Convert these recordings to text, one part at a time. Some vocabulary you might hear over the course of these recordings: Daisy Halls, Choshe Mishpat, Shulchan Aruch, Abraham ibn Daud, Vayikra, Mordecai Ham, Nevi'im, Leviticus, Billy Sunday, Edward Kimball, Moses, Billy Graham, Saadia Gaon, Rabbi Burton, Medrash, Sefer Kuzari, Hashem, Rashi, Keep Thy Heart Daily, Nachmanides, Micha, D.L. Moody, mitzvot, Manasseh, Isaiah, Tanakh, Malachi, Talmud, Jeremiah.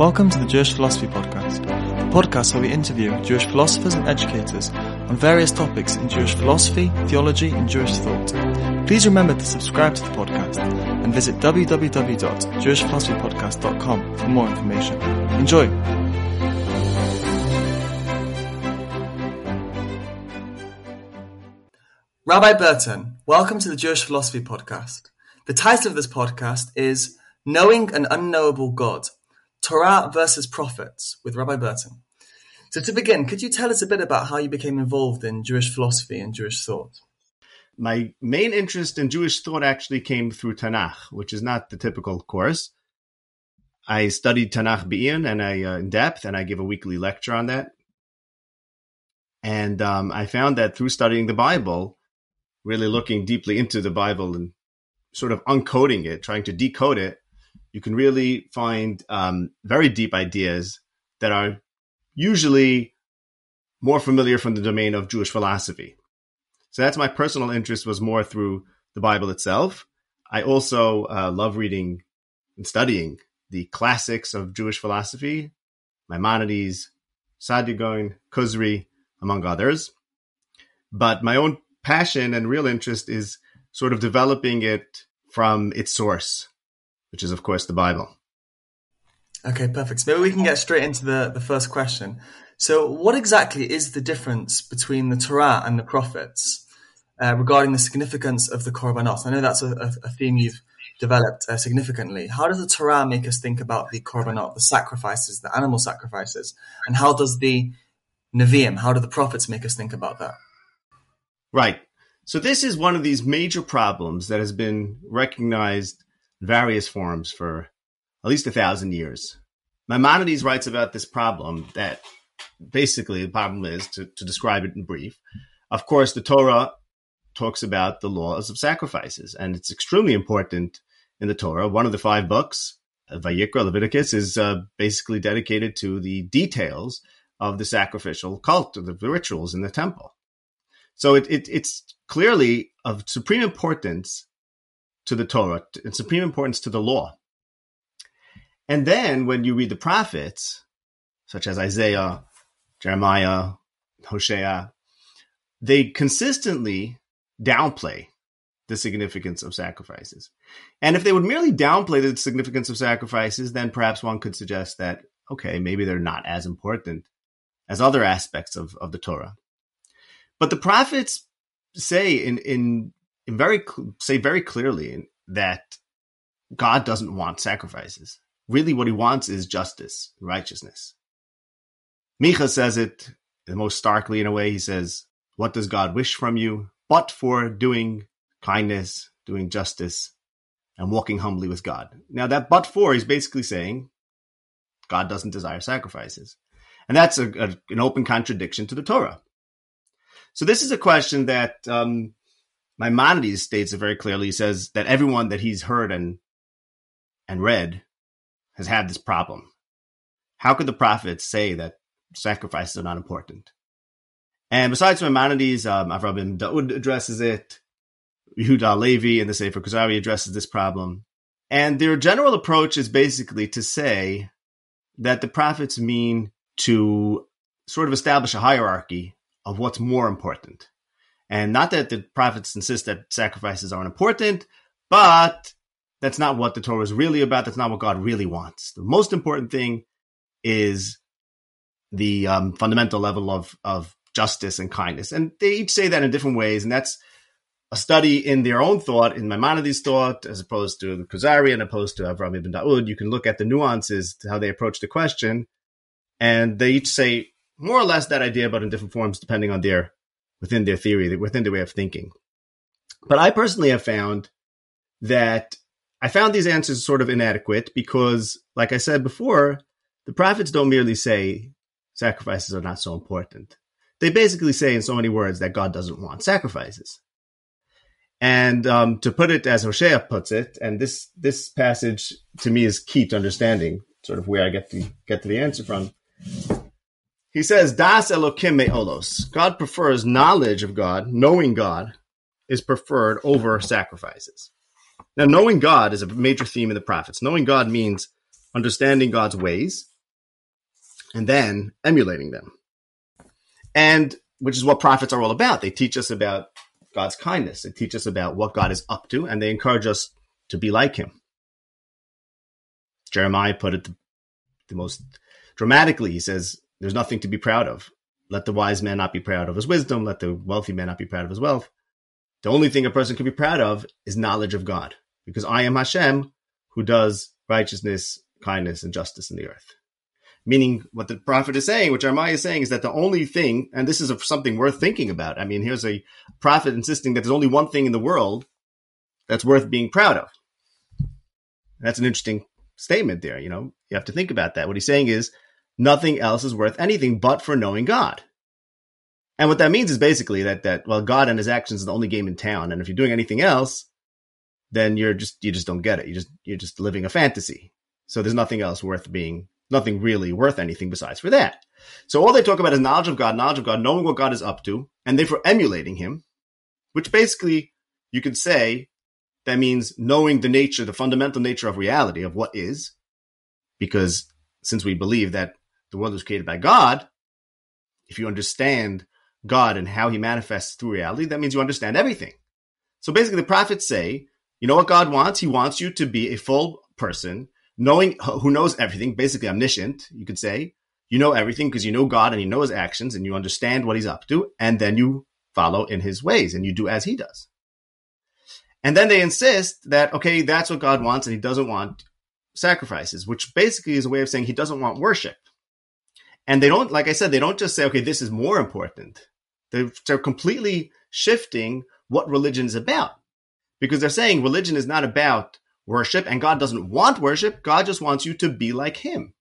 Welcome to the Jewish Philosophy Podcast, a podcast where we interview Jewish philosophers and educators on various topics in Jewish philosophy, theology, and Jewish thought. Please remember to subscribe to the podcast and visit www.jewishphilosophypodcast.com for more information. Enjoy! Rabbi Burton, welcome to the Jewish Philosophy Podcast. The title of this podcast is Knowing an Unknowable God, Torah versus Prophets, with Rabbi Burton. So to begin, could you tell us a bit about how you became involved in Jewish philosophy and Jewish thought? My main interest in Jewish thought actually came through Tanakh, which is not the typical course. I studied Tanakh Be'in and in depth, and I give a weekly lecture on that. And I found that through studying the Bible, really looking deeply into the Bible and sort of uncoding it, trying to decode it, you can really find very deep ideas that are usually more familiar from the domain of Jewish philosophy. So that's my personal interest, was more through the Bible itself. I also love reading and studying the classics of Jewish philosophy, Maimonides, Saadia Gaon, Kuzari, among others. But my own passion and real interest is sort of developing it from its source, which is, of course, the Bible. Okay, perfect. So maybe we can get straight into the first question. So what exactly is the difference between the Torah and the prophets regarding the significance of the Korbanot? I know that's a theme you've developed significantly. How does the Torah make us think about the Korbanot, the sacrifices, the animal sacrifices? And how does the Nevi'im, how do the prophets make us think about that? Right. So this is one of these major problems that has been recognized in various forms for at least 1,000 years. Maimonides writes about this problem, that basically the problem is, to describe it in brief, of course, the Torah talks about the laws of sacrifices, and it's extremely important in the Torah. One of the 5 books, Vayikra, Leviticus, is basically dedicated to the details of the sacrificial cult, of the rituals in the temple. So it's clearly of supreme importance to the Torah and supreme importance to the law. And then when you read the prophets, such as Isaiah, Jeremiah, Hosea, they consistently downplay the significance of sacrifices. And if they would merely downplay the significance of sacrifices, then perhaps one could suggest that, okay, maybe they're not as important as other aspects of the Torah. But the prophets say very clearly that God doesn't want sacrifices. Really, what he wants is justice, righteousness. Micha says it the most starkly in a way. He says, what does God wish from you but for doing kindness, doing justice, and walking humbly with God? Now, that but for is basically saying God doesn't desire sacrifices. And that's an open contradiction to the Torah. So this is a question that Maimonides states it very clearly. He says that everyone that he's heard and read has had this problem. How could the prophets say that sacrifices are not important? And besides Maimonides, Abraham ibn Daud addresses it. Yehuda Levi in the Sefer Kuzari addresses this problem. And their general approach is basically to say that the prophets mean to sort of establish a hierarchy of what's more important. And not that the prophets insist that sacrifices aren't important, but that's not what the Torah is really about. That's not what God really wants. The most important thing is the fundamental level of justice and kindness. And they each say that in different ways, and that's a study in their own thought, in Maimonides' thought, as opposed to the Kuzari and opposed to Avraham ibn Daud. You can look at the nuances to how they approach the question, and they each say more or less that idea, but in different forms, depending on within their theory, within their way of thinking. But I personally have found that I found these answers sort of inadequate because, like I said before, the prophets don't merely say sacrifices are not so important. They basically say in so many words that God doesn't want sacrifices. And to put it as Hosea puts it, and this passage to me is key to understanding sort of where I get to the answer from. He says, Das Elokim me'olos. God prefers knowledge of God. Knowing God is preferred over sacrifices. Now, knowing God is a major theme in the prophets. Knowing God means understanding God's ways and then emulating them. And which is what prophets are all about. They teach us about God's kindness. They teach us about what God is up to, and they encourage us to be like him. Jeremiah put it the most dramatically. He says, there's nothing to be proud of. Let the wise man not be proud of his wisdom. Let the wealthy man not be proud of his wealth. The only thing a person can be proud of is knowledge of God, because I am Hashem who does righteousness, kindness, and justice in the earth. Meaning what the prophet is saying, what Jeremiah is saying, is that the only thing, and this is something worth thinking about. I mean, here's a prophet insisting that there's only one thing in the world that's worth being proud of. And that's an interesting statement there. You know, you have to think about that. What he's saying is nothing else is worth anything but for knowing God. And what that means is basically that God and his actions is the only game in town. And if you're doing anything else, then you just don't get it. You're just living a fantasy. So there's nothing else worth being, nothing really worth anything besides for that. So all they talk about is knowledge of God, knowing what God is up to, and therefore emulating him, which basically you could say that means knowing the nature, the fundamental nature of reality, of what is, because since we believe that the world was created by God, if you understand God and how he manifests through reality, that means you understand everything. So basically the prophets say, you know what God wants? He wants you to be a full person, knowing, who knows everything, basically omniscient, you could say. You know everything because you know God and you know his actions and you understand what he's up to, and then you follow in his ways and you do as he does. And then they insist that, okay, that's what God wants, and he doesn't want sacrifices, which basically is a way of saying he doesn't want worship. And they don't, like I said, they don't just say, okay, this is more important. They're completely shifting what religion is about, because they're saying religion is not about worship, and God doesn't want worship. God just wants you to be like him,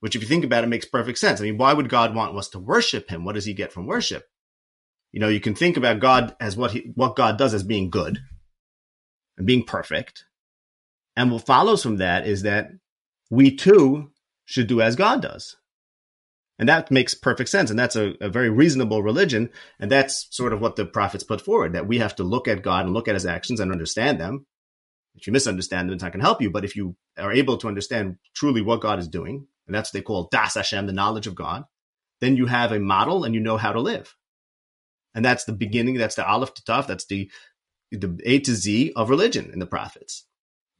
which if you think about it makes perfect sense. I mean, why would God want us to worship him? What does he get from worship? You know, you can think about God as what God does as being good and being perfect. And what follows from that is that we too should do as God does. And that makes perfect sense. And that's a very reasonable religion. And that's sort of what the prophets put forward, that we have to look at God and look at his actions and understand them. If you misunderstand them, it's not going to help you. But if you are able to understand truly what God is doing, and that's what they call Das Hashem, the knowledge of God, then you have a model and you know how to live. And that's the beginning, that's the Aleph to Tav, that's the A to Z of religion in the prophets.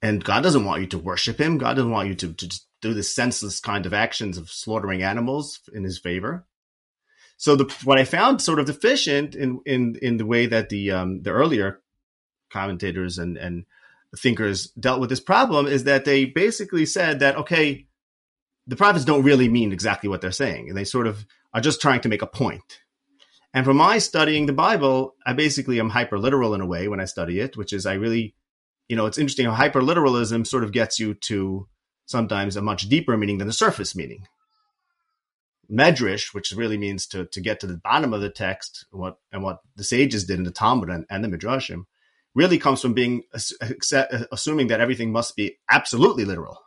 And God doesn't want you to worship him. God doesn't want you to just do this senseless kind of actions of slaughtering animals in his favor. So what I found sort of deficient in the way that the earlier commentators and thinkers dealt with this problem is that they basically said that, okay, the prophets don't really mean exactly what they're saying. And they sort of are just trying to make a point. And from my studying the Bible, I basically am hyperliteral in a way when I study it, which is I really, you know, it's interesting how hyperliteralism sort of gets you to sometimes a much deeper meaning than the surface meaning. Medrash, which really means to get to the bottom of the text, and what the sages did in the Talmud and the Midrashim, really comes from being assuming that everything must be absolutely literal.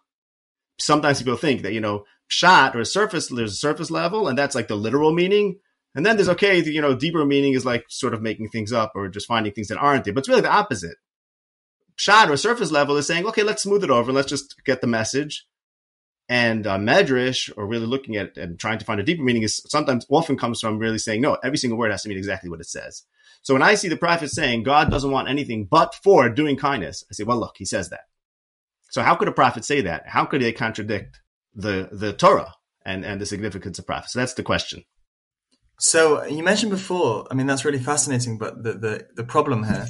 Sometimes people think that, you know, pshat or surface, there's a surface level, and that's like the literal meaning. And then there's, okay, you know, deeper meaning is like sort of making things up or just finding things that aren't there. But it's really the opposite. Pshat or surface level is saying, okay, let's smooth it over. Let's just get the message. And medrash, or really looking at and trying to find a deeper meaning, is sometimes often comes from really saying, no, every single word has to mean exactly what it says. So when I see the prophet saying God doesn't want anything but for doing kindness, I say, well, look, he says that. So how could a prophet say that? How could they contradict the Torah and the significance of prophets? So that's the question. So you mentioned before, I mean, that's really fascinating, but the problem here.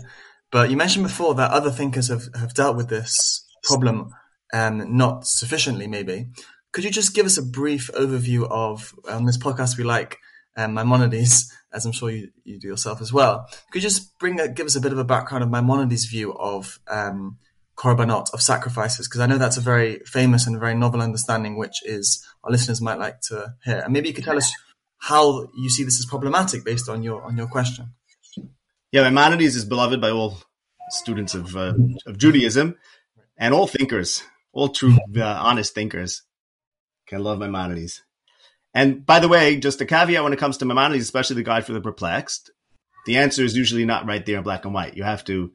But you mentioned before that other thinkers have dealt with this problem not sufficiently, maybe. Could you just give us a brief overview of, on this podcast we like, Maimonides, as I'm sure you do yourself as well. Could you just give us a bit of a background of Maimonides' view of korbanot, of sacrifices? Because I know that's a very famous and very novel understanding, which is our listeners might like to hear. And maybe you could tell us how you see this as problematic based on your question. Yeah, Maimonides is beloved by all students of Judaism and all thinkers, all true, honest thinkers can love Maimonides. And by the way, just a caveat when it comes to Maimonides, especially the Guide for the Perplexed, the answer is usually not right there in black and white. You have to,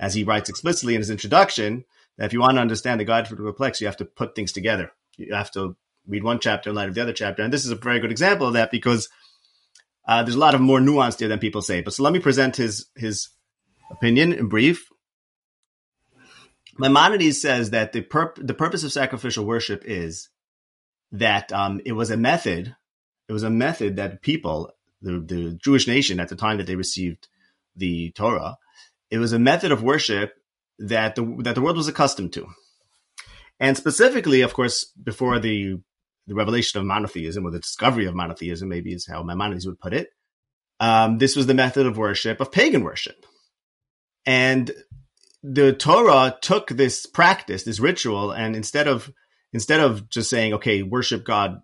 as he writes explicitly in his introduction, that if you want to understand the Guide for the Perplexed, you have to put things together. You have to read one chapter in light of the other chapter. And this is a very good example of that because there's a lot of more nuance there than people say. But so let me present his opinion in brief. Maimonides says that the purpose of sacrificial worship is that it was a method that people, the Jewish nation at the time that they received the Torah, it was a method of worship that the world was accustomed to. And specifically, of course, before the revelation of monotheism, or the discovery of monotheism, maybe is how Maimonides would put it, this was the method of worship, of pagan worship. And the Torah took this practice, this ritual, and instead of just saying, okay, worship God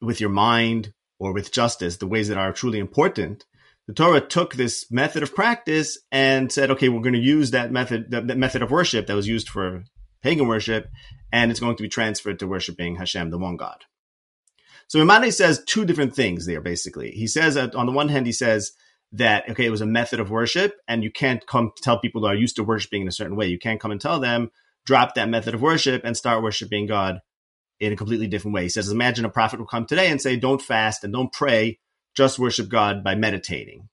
with your mind or with justice, the ways that are truly important, the Torah took this method of practice and said, okay, we're going to use that method of worship that was used for pagan worship, and it's going to be transferred to worshiping Hashem, the one God. So Maimonides says two different things there, basically. He says, on the one hand, he says that, okay, it was a method of worship, and you can't come to tell people that are used to worshiping in a certain way. You can't come and tell them, drop that method of worship and start worshiping God in a completely different way. He says, imagine a prophet will come today and say, don't fast and don't pray, just worship God by meditating.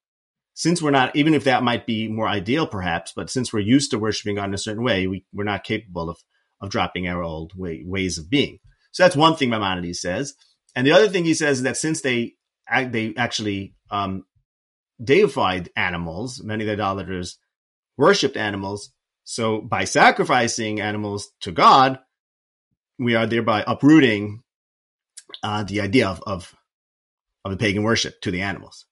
Since we're not, even if that might be more ideal perhaps, but since we're used to worshiping God in a certain way, we're not capable of dropping our old ways of being. So that's one thing Maimonides says. And the other thing he says is that since they actually deified animals, many of the idolaters worshipped animals, so by sacrificing animals to God, we are thereby uprooting the idea of the pagan worship to the animals.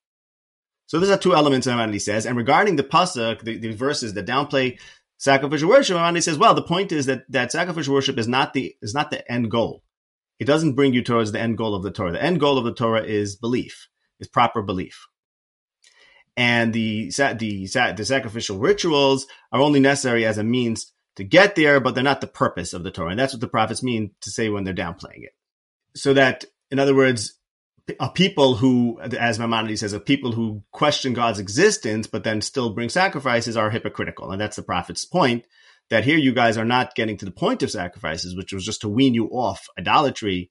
So these are two elements Maimonides says. And regarding the pasuk, the verses that downplay sacrificial worship, Maimonides says, well, the point is that sacrificial worship is not the end goal. It doesn't bring you towards the end goal of the Torah. The end goal of the Torah is belief, is proper belief. And the sacrificial rituals are only necessary as a means to get there, but they're not the purpose of the Torah. And that's what the prophets mean to say when they're downplaying it. So that, in other words, a people who, as Maimonides says, a people who question God's existence, but then still bring sacrifices are hypocritical. And that's the prophet's point, that here you guys are not getting to the point of sacrifices, which was just to wean you off idolatry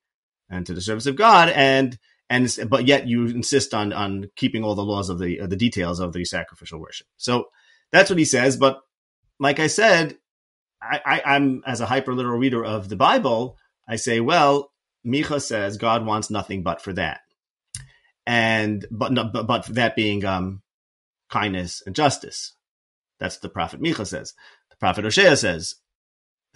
and to the service of God. But yet you insist on keeping all the laws of the details of the sacrificial worship. So that's what he says. But like I said, I'm as a hyperliteral reader of the Bible, I say, well, Micha says God wants nothing but for that, but for that being kindness and justice. That's what the prophet Micha says. The prophet Hosea says,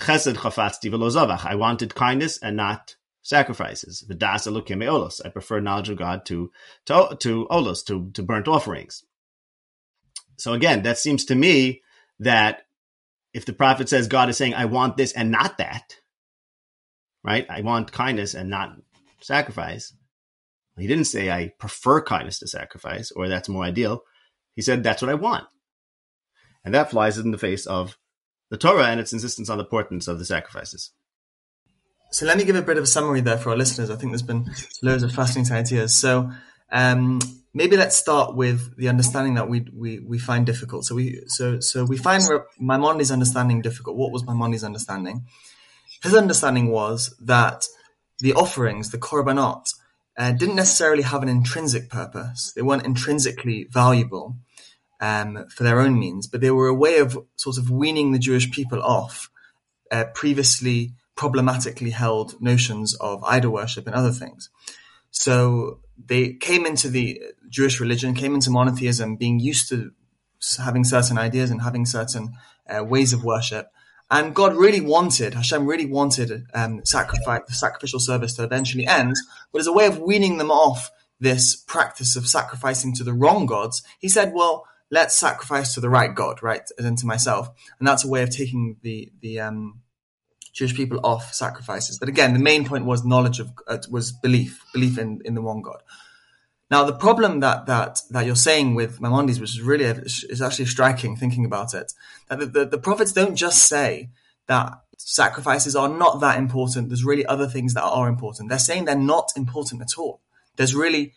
"Chesed chafatzti v'lo zavach." I wanted kindness and not sacrifices. V'das elokim eolos. I prefer knowledge of God to olos, to burnt offerings. So again, that seems to me that if the prophet says God is saying, I want this and not that, right? I want kindness and not sacrifice. He didn't say I prefer kindness to sacrifice, or that's more ideal. He said, that's what I want. And that flies in the face of the Torah and its insistence on the importance of the sacrifices. So let me give a bit of a summary there for our listeners. I think there's been loads of fascinating ideas. So maybe let's start with the understanding that we find difficult. So we find Maimonides' understanding difficult. What was Maimonides' understanding? His understanding was that the offerings, the korbanot, didn't necessarily have an intrinsic purpose. They weren't intrinsically valuable for their own means, but they were a way of sort of weaning the Jewish people off previously problematically held notions of idol worship and other things. So they came into the Jewish religion, came into monotheism, being used to having certain ideas and having certain ways of worship. And God really wanted, Hashem really wanted sacrifice, the sacrificial service to eventually end. But as a way of weaning them off this practice of sacrificing to the wrong gods, he said, well, let's sacrifice to the right God, right, as in to myself. And that's a way of taking the Jewish people off sacrifices. But again, the main point was knowledge of, was belief in the one God. Now, the problem that you're saying with Maimonides, which is really, is actually striking thinking about it, that the prophets don't just say that sacrifices are not that important. There's really other things that are important. They're saying they're not important at all. There's really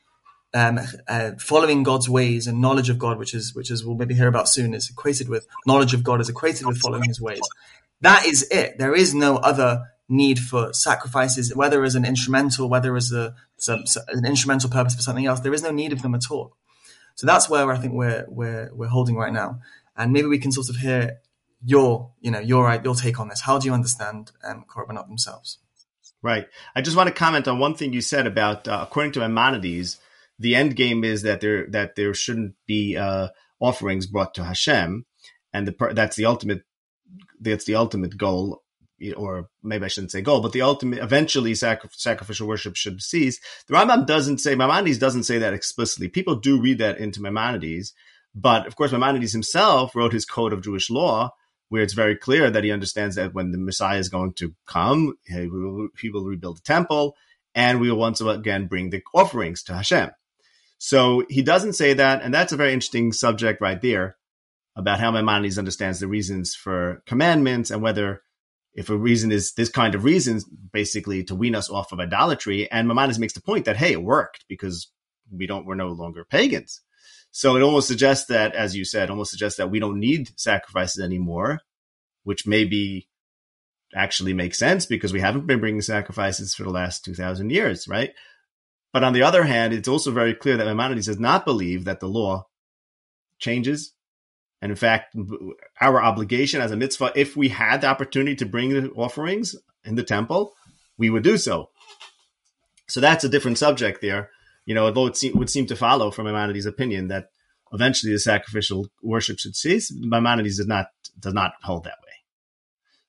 following God's ways and knowledge of God, which is we'll maybe hear about soon, is equated with knowledge of God, is equated with following his ways. That is it. There is no other need for sacrifices, whether as an instrumental, whether as an instrumental purpose for something else. There is no need of them at all. So that's where I think we're holding right now. And maybe we can sort of hear your take on this. How do you understand Korbanot themselves? Right. I just want to comment on one thing you said about, according to Maimonides, the end game is that there shouldn't be offerings brought to Hashem, and that's the ultimate goal. Or maybe I shouldn't say goal, but the ultimate, eventually sacrificial worship should cease. The Rambam doesn't say, Maimonides doesn't say that explicitly. People do read that into Maimonides, but of course Maimonides himself wrote his Code of Jewish Law, where it's very clear that he understands that when the Messiah is going to come, he will rebuild the temple, and we will once again bring the offerings to Hashem. So he doesn't say that, and that's a very interesting subject right there, about how Maimonides understands the reasons for commandments, and whether, if a reason is this kind of reason, basically to wean us off of idolatry. And Maimonides makes the point that, hey, it worked because we're no longer pagans. So it almost suggests that, as you said, we don't need sacrifices anymore, which maybe actually makes sense because we haven't been bringing sacrifices for the last 2,000 years, right? But on the other hand, it's also very clear that Maimonides does not believe that the law changes. And in fact, our obligation as a mitzvah, if we had the opportunity to bring the offerings in the temple, we would do so. So that's a different subject there. Although it would seem to follow from Maimonides' opinion that eventually the sacrificial worship should cease, Maimonides does not hold that way.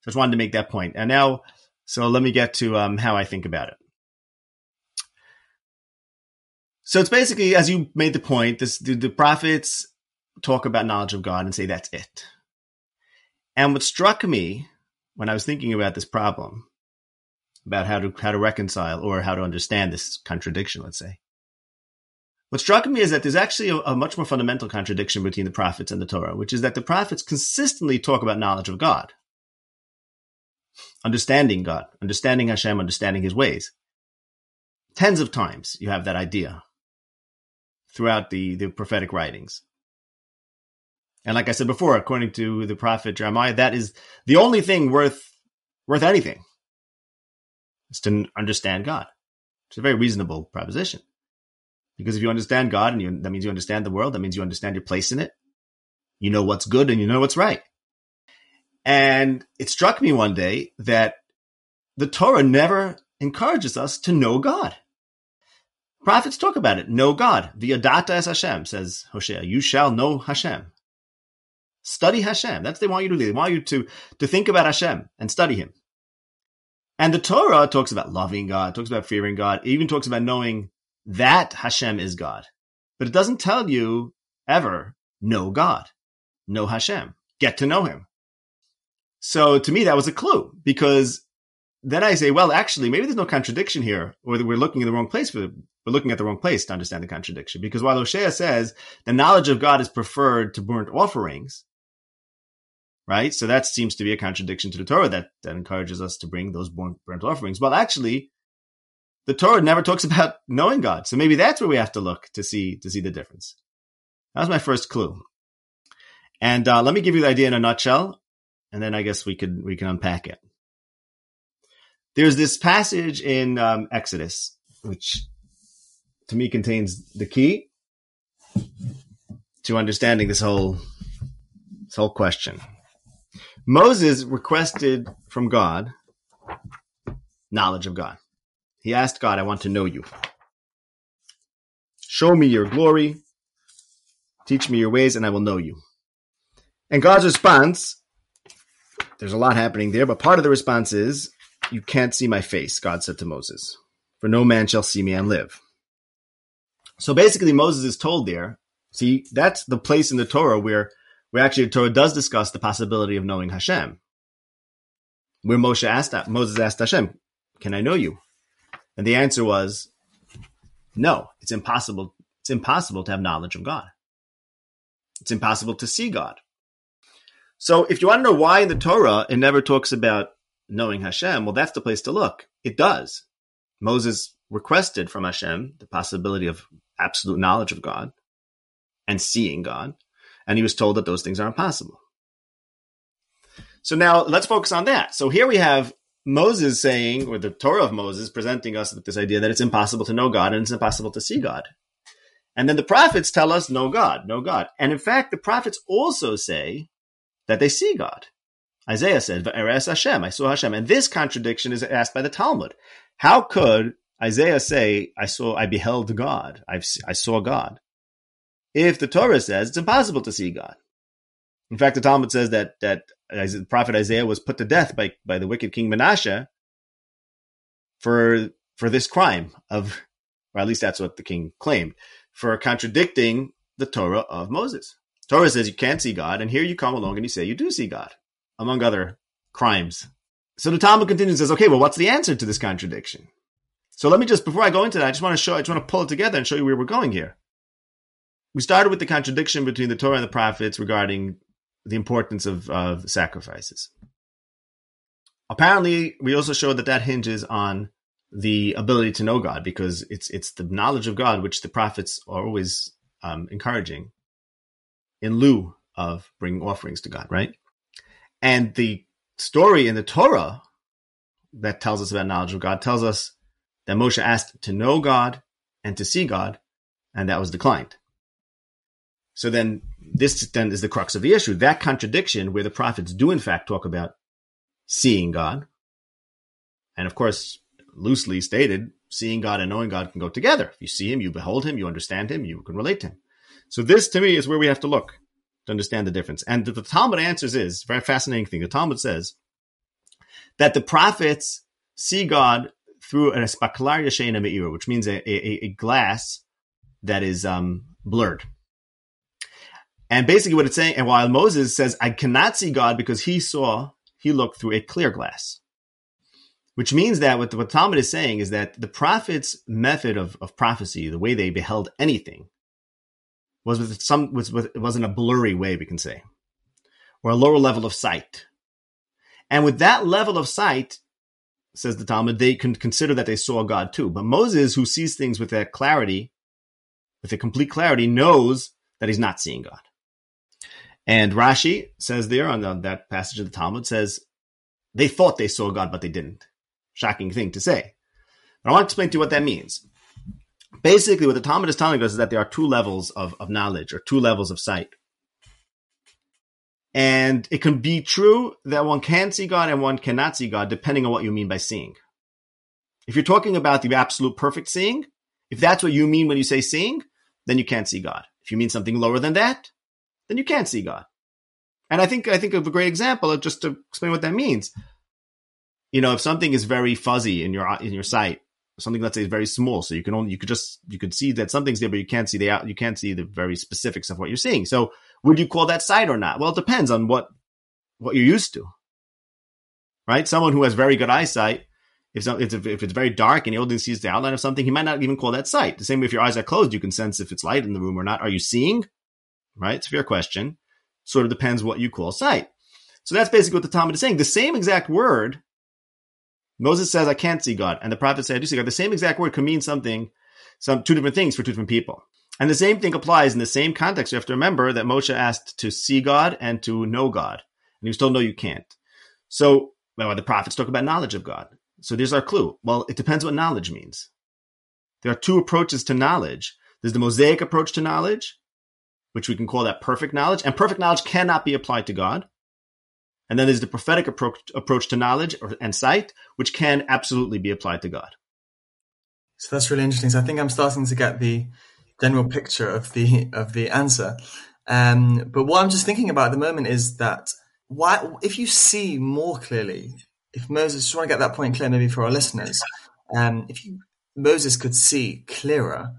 So I just wanted to make that point. And now, so let me get to how I think about it. So it's basically, as you made the point, the prophets talk about knowledge of God and say that's it. And what struck me when I was thinking about this problem, about how to reconcile or how to understand this contradiction, let's say, what struck me is that there's actually a much more fundamental contradiction between the prophets and the Torah, which is that the prophets consistently talk about knowledge of God, understanding Hashem, understanding his ways. Tens of times you have that idea throughout the prophetic writings. And like I said before, according to the prophet Jeremiah, that is the only thing worth anything, is to understand God. It's a very reasonable proposition. Because if you understand God, that means you understand the world, that means you understand your place in it. You know what's good and you know what's right. And it struck me one day that the Torah never encourages us to know God. Prophets talk about it. Know God. V'yadata es Hashem, says Hosea. You shall know Hashem. Study Hashem. That's what they want you to do. They want you to think about Hashem and study him. And the Torah talks about loving God, talks about fearing God, even talks about knowing that Hashem is God. But it doesn't tell you ever, know God, know Hashem, get to know him. So to me, that was a clue, because then I say, well, actually, maybe there's no contradiction here, or that we're looking at the wrong place to understand the contradiction. Because while Hosea says the knowledge of God is preferred to burnt offerings, right? So that seems to be a contradiction to the Torah that encourages us to bring those burnt offerings. Well, actually, the Torah never talks about knowing God. So maybe that's where we have to look to see the difference. That was my first clue. And let me give you the idea in a nutshell, and then I guess we can unpack it. There's this passage in Exodus, which to me contains the key to understanding this whole question. Moses requested from God knowledge of God. He asked God, I want to know you. Show me your glory. Teach me your ways, and I will know you. And God's response, there's a lot happening there, but part of the response is, you can't see my face, God said to Moses, for no man shall see me and live. So basically Moses is told there, see, that's the place in the Torah where actually the Torah does discuss the possibility of knowing Hashem. Where Moses asked Hashem, can I know you? And the answer was, no, it's impossible. It's impossible to have knowledge of God. It's impossible to see God. So if you want to know why in the Torah it never talks about knowing Hashem, well, that's the place to look. It does. Moses requested from Hashem the possibility of absolute knowledge of God and seeing God, and he was told that those things are impossible. So now let's focus on that. So here we have Moses saying, or the Torah of Moses presenting us with this idea that it's impossible to know God and it's impossible to see God. And then the prophets tell us, no God, no God. And in fact, the prophets also say that they see God. Isaiah said, "Va'eres Hashem," I saw Hashem. And this contradiction is asked by the Talmud. How could Isaiah say, I beheld God, I saw God, if the Torah says it's impossible to see God? In fact, the Talmud says that the prophet Isaiah was put to death by the wicked King Manasseh for this crime of, or at least that's what the king claimed, for contradicting the Torah of Moses. Torah says you can't see God, and here you come along and you say you do see God, among other crimes. So the Talmud continues and says, okay, well, what's the answer to this contradiction? So let me just, before I go into that, I just want to pull it together and show you where we're going here. We started with the contradiction between the Torah and the prophets regarding the importance of sacrifices. Apparently, we also showed that hinges on the ability to know God, because it's the knowledge of God which the prophets are always encouraging in lieu of bringing offerings to God, right? And the story in the Torah that tells us about knowledge of God tells us that Moshe asked to know God and to see God, and that was declined. So then this is the crux of the issue, that contradiction where the prophets do in fact talk about seeing God. And of course, loosely stated, seeing God and knowing God can go together. If you see him, you behold him, you understand him, you can relate to him. So this to me is where we have to look to understand the difference. And the Talmud answers is a very fascinating thing. The Talmud says that the prophets see God through an espakalaria she'eina me'ira, which means a glass that is blurred. And basically what it's saying, and while Moses says, I cannot see God because he looked through a clear glass, which means that what Talmud is saying is that the prophet's method of prophecy, the way they beheld anything, was in a blurry way, we can say, or a lower level of sight. And with that level of sight, says the Talmud, they can consider that they saw God too. But Moses, who sees things with that clarity, with a complete clarity, knows that he's not seeing God. And Rashi says there on that passage of the Talmud says, they thought they saw God, but they didn't. Shocking thing to say. But I want to explain to you what that means. Basically, what the Talmud is telling us is that there are two levels of knowledge or two levels of sight. And it can be true that one can see God and one cannot see God, depending on what you mean by seeing. If you're talking about the absolute perfect seeing, if that's what you mean when you say seeing, then you can't see God. If you mean something lower than that, then you can't see God. And I think of a great example just to explain what that means. You know, if something is very fuzzy in your sight, something let's say is very small, so you could see that something's there, but you can't see the very specifics of what you're seeing. So would you call that sight or not? Well, it depends on what you're used to, right? Someone who has very good eyesight, if it's very dark and he only sees the outline of something, he might not even call that sight. The same way if your eyes are closed, you can sense if it's light in the room or not. Are you seeing? Right? It's a fair question. Sort of depends what you call sight. So that's basically what the Talmud is saying. The same exact word, Moses says, I can't see God. And the prophet said, I do see God. The same exact word can mean two different things for two different people. And the same thing applies in the same context. You have to remember that Moshe asked to see God and to know God. And he was told, no, you can't. So the prophets talk about knowledge of God. So there's our clue. Well, it depends what knowledge means. There are two approaches to knowledge. There's the Mosaic approach to knowledge, which we can call that perfect knowledge, and perfect knowledge cannot be applied to God. And then there's the prophetic approach to knowledge and sight, which can absolutely be applied to God. So that's really interesting. So I think I'm starting to get the general picture of the answer. But what I'm just thinking about at the moment is that if you see more clearly, if Moses, just want to get that point clear maybe for our listeners, Moses could see clearer,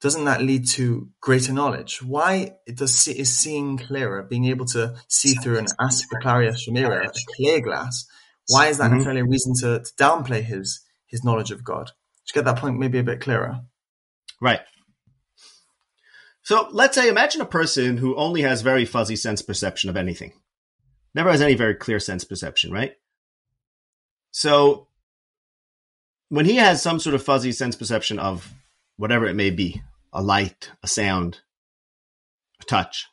doesn't that lead to greater knowledge? Why is seeing clearer, being able to see through an asperclaria shamira, a clear glass, why is that necessarily a reason to downplay his knowledge of God? Just get that point maybe a bit clearer. Right. So let's say, imagine a person who only has very fuzzy sense perception of anything. Never has any very clear sense perception, right? So when he has some sort of fuzzy sense perception of whatever it may be, a light, a sound, a touch,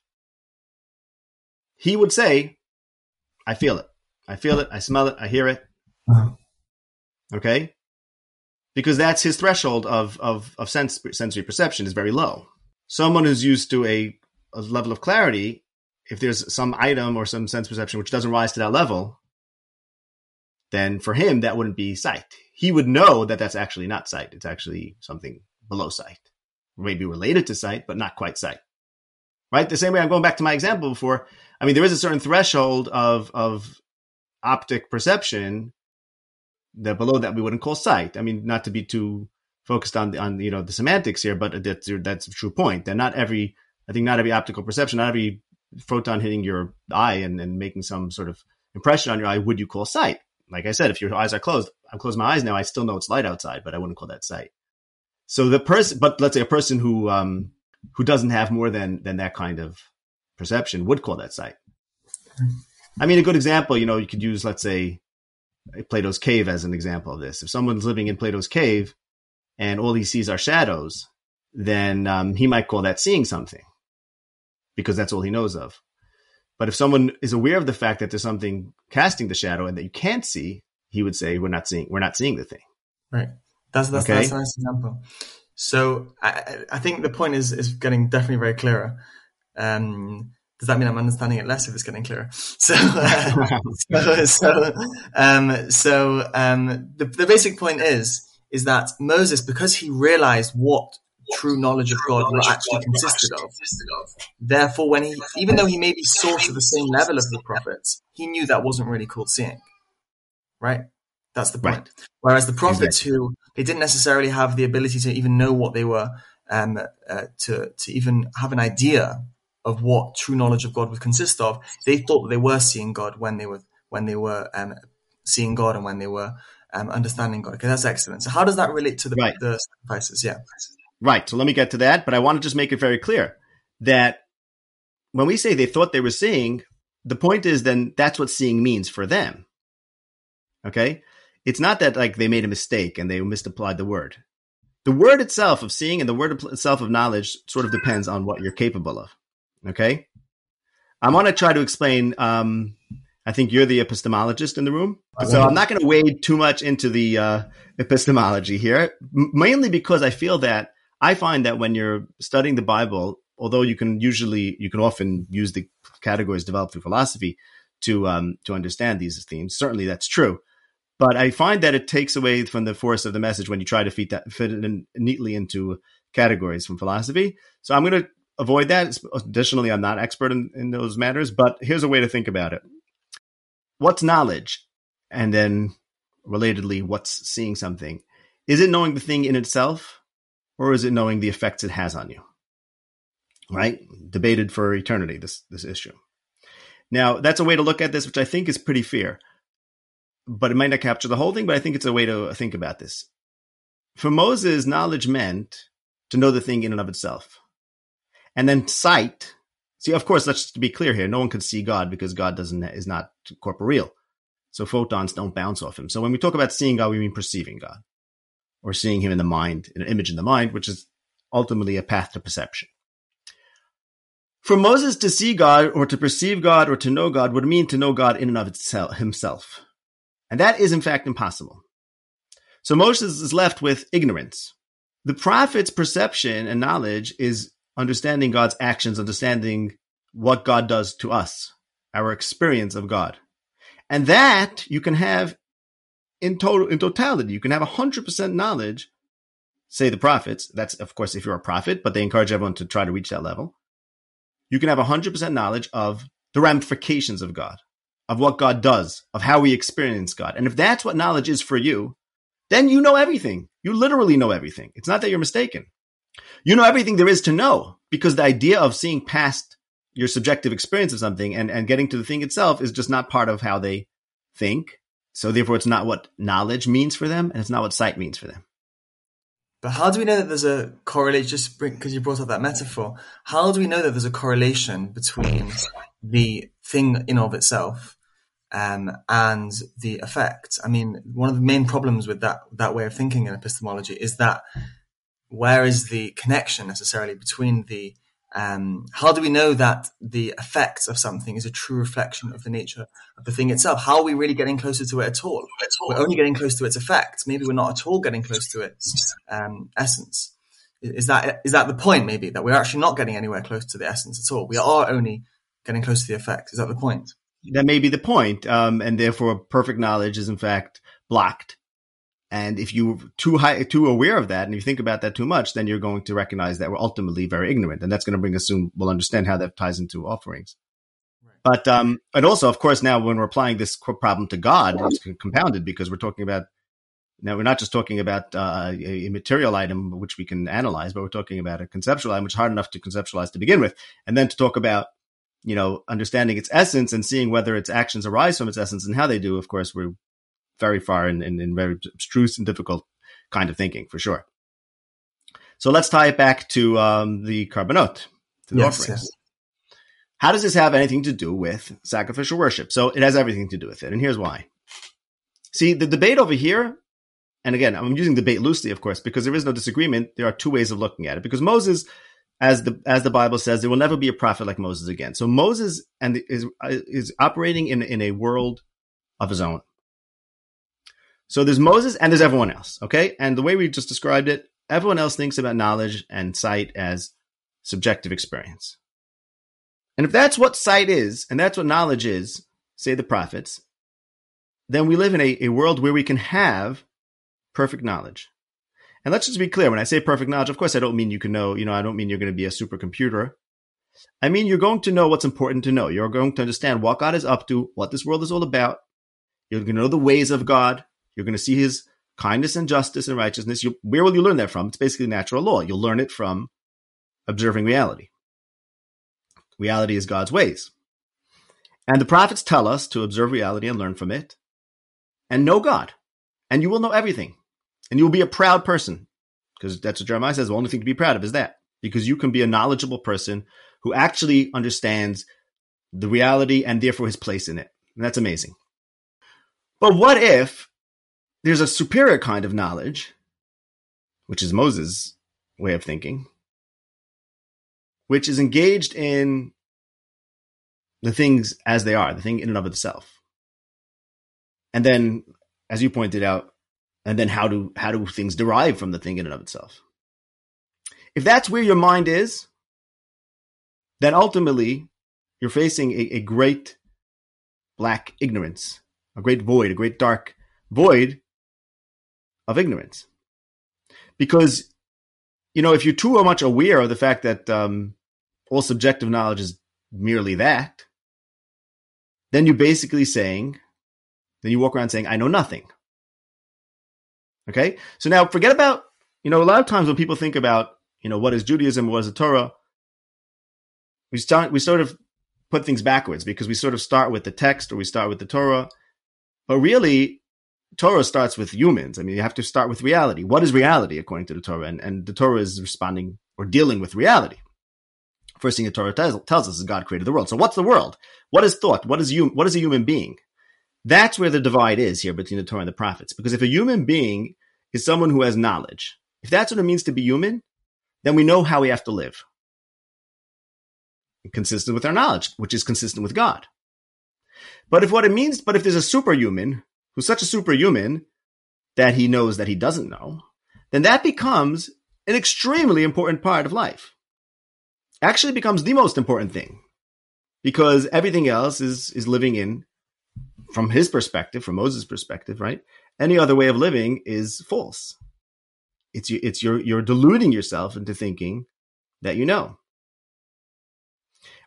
he would say, I feel it. I smell it. I hear it. Okay? Because that's his threshold of sensory perception is very low. Someone who's used to a level of clarity, if there's some item or some sense perception which doesn't rise to that level, then for him, that wouldn't be sight. He would know that that's actually not sight. It's actually something below sight. Maybe related to sight, but not quite sight. Right? The same way I'm going back to my example before. I mean, there is a certain threshold of optic perception that below that we wouldn't call sight. I mean, not to be too focused on the semantics here, but that's a true point. That not every optical perception, not every photon hitting your eye and making some sort of impression on your eye would you call sight. Like I said, if your eyes are closed, I close my eyes now, I still know it's light outside, but I wouldn't call that sight. So the person, but let's say a person who doesn't have more than that kind of perception would call that sight. I mean, a good example, you could use, let's say, Plato's cave as an example of this. If someone's living in Plato's cave and all he sees are shadows, then he might call that seeing something because that's all he knows of. But if someone is aware of the fact that there's something casting the shadow and that you can't see, he would say, we're not seeing the thing. Right. That's okay. That's a nice example. So I think the point is getting definitely very clearer. Does that mean I'm understanding it less if it's getting clearer? The basic point is that Moses, because he realized what true knowledge of God actually consisted of. Therefore, when he, even though he maybe saw to the same level as the prophets, he knew that wasn't really called seeing. Right? That's the point. Right. Whereas the prophets who, they didn't necessarily have the ability to even know what they were, to even have an idea of what true knowledge of God would consist of, they thought that they were seeing God when they were seeing God and when they were understanding God. Okay, that's excellent. So how does that relate to the sacrifices? Yeah. Right. So let me get to that, but I want to just make it very clear that when we say they thought they were seeing, the point is then that's what seeing means for them. Okay? It's not that like they made a mistake and they misapplied the word. The word itself of seeing and the word itself of knowledge sort of depends on what you're capable of. Okay? I want to try to explain, I think you're the epistemologist in the room. So I'm not going to wade too much into the epistemology here, mainly because I feel that I find that when you're studying the Bible, although you can often use the categories developed through philosophy to understand these themes, certainly that's true. But I find that it takes away from the force of the message when you try to fit it in neatly into categories from philosophy. So I'm going to avoid that. Additionally, I'm not expert in those matters, but here's a way to think about it. What's knowledge? And then relatedly, what's seeing something? Is it knowing the thing in itself? Or is it knowing the effects it has on you? Right? Debated for eternity, this issue. Now, that's a way to look at this, which I think is pretty fair. But it might not capture the whole thing, but I think it's a way to think about this. For Moses, knowledge meant to know the thing in and of itself. And then sight. See, of course, let's be clear here. No one could see God because God is not corporeal. So photons don't bounce off him. So when we talk about seeing God, we mean perceiving God. Or seeing him in the mind, an image in the mind, which is ultimately a path to perception. For Moses to see God or to perceive God or to know God would mean to know God in and of himself. And that is, in fact, impossible. So Moses is left with ignorance. The prophet's perception and knowledge is understanding God's actions, understanding what God does to us, our experience of God. And that you can have in totality, you can have 100% knowledge, say the prophets. That's, of course, if you're a prophet, but they encourage everyone to try to reach that level. You can have 100% knowledge of the ramifications of God, of what God does, of how we experience God. And if that's what knowledge is for you, then you know everything. You literally know everything. It's not that you're mistaken. You know everything there is to know, because the idea of seeing past your subjective experience of something and getting to the thing itself is just not part of how they think. So therefore, it's not what knowledge means for them, and it's not what sight means for them. But how do we know that there's a correlation, just because you brought up that metaphor, how do we know that there's a correlation between the thing in of itself and the effect? I mean, one of the main problems with that way of thinking in epistemology is that where is the connection necessarily between the How do we know that the effects of something is a true reflection of the nature of the thing itself? How are we really getting closer to it at all? We're only getting close to its effects. Maybe we're not at all getting close to its essence. Is that the point, maybe, that we're actually not getting anywhere close to the essence at all? We are only getting close to the effect. Is that the point? That may be the point, and therefore perfect knowledge is, in fact, blocked. And if you're too aware of that and you think about that too much, then you're going to recognize that we're ultimately very ignorant. And that's going to bring us soon. We'll understand how that ties into offerings. Right. But and also, of course, now when we're applying this problem to God, it's compounded because we're talking about, now we're not just talking about a material item, which we can analyze, but we're talking about a conceptual item, which is hard enough to conceptualize to begin with. And then to talk about, understanding its essence and seeing whether its actions arise from its essence and how they do, of course, we're very far and very abstruse and difficult kind of thinking, for sure. So let's tie it back to the carbonot, to the offerings. Yes. How does this have anything to do with sacrificial worship? So it has everything to do with it, and here's why. See, the debate over here, and again, I'm using debate loosely, of course, because there is no disagreement. There are two ways of looking at it, because Moses, as the Bible says, there will never be a prophet like Moses again. So Moses is operating in a world of his own. So there's Moses and there's everyone else, okay? And the way we just described it, everyone else thinks about knowledge and sight as subjective experience. And if that's what sight is, and that's what knowledge is, say the prophets, then we live in a world where we can have perfect knowledge. And let's just be clear, when I say perfect knowledge, of course I don't mean you can know, I don't mean you're going to be a supercomputer. I mean you're going to know what's important to know. You're going to understand what God is up to, what this world is all about. You're going to know the ways of God. You're going to see his kindness and justice and righteousness. Where will you learn that from? It's basically natural law. You'll learn it from observing reality. Reality is God's ways. And the prophets tell us to observe reality and learn from it and know God. And you will know everything. And you will be a proud person, because that's what Jeremiah says. The only thing to be proud of is that, because you can be a knowledgeable person who actually understands the reality and therefore his place in it. And that's amazing. But what if there's a superior kind of knowledge, which is Moses' way of thinking, which is engaged in the things as they are, the thing in and of itself. And then, as you pointed out, and then how do things derive from the thing in and of itself? If that's where your mind is, then ultimately you're facing a great black ignorance, a great void, a great dark void of ignorance. Because, if you're too much aware of the fact that all subjective knowledge is merely that, then you're basically saying, then you walk around saying, I know nothing. Okay? So now forget about, a lot of times when people think about, what is Judaism, what is the Torah, we sort of put things backwards because we sort of start with the text or we start with the Torah. But really, Torah starts with humans. I mean, you have to start with reality. What is reality according to the Torah? And the Torah is responding or dealing with reality. First thing the Torah tells us is God created the world. So what's the world? What is thought? What is a human being? That's where the divide is here between the Torah and the prophets. Because if a human being is someone who has knowledge, if that's what it means to be human, then we know how we have to live. Consistent with our knowledge, which is consistent with God. But if there's a superhuman, who's such a superhuman that he knows that he doesn't know, then that becomes an extremely important part of life. Actually, it becomes the most important thing, because everything else is living in, from his perspective, from Moses' perspective, right? Any other way of living is false. You're deluding yourself into thinking that you know.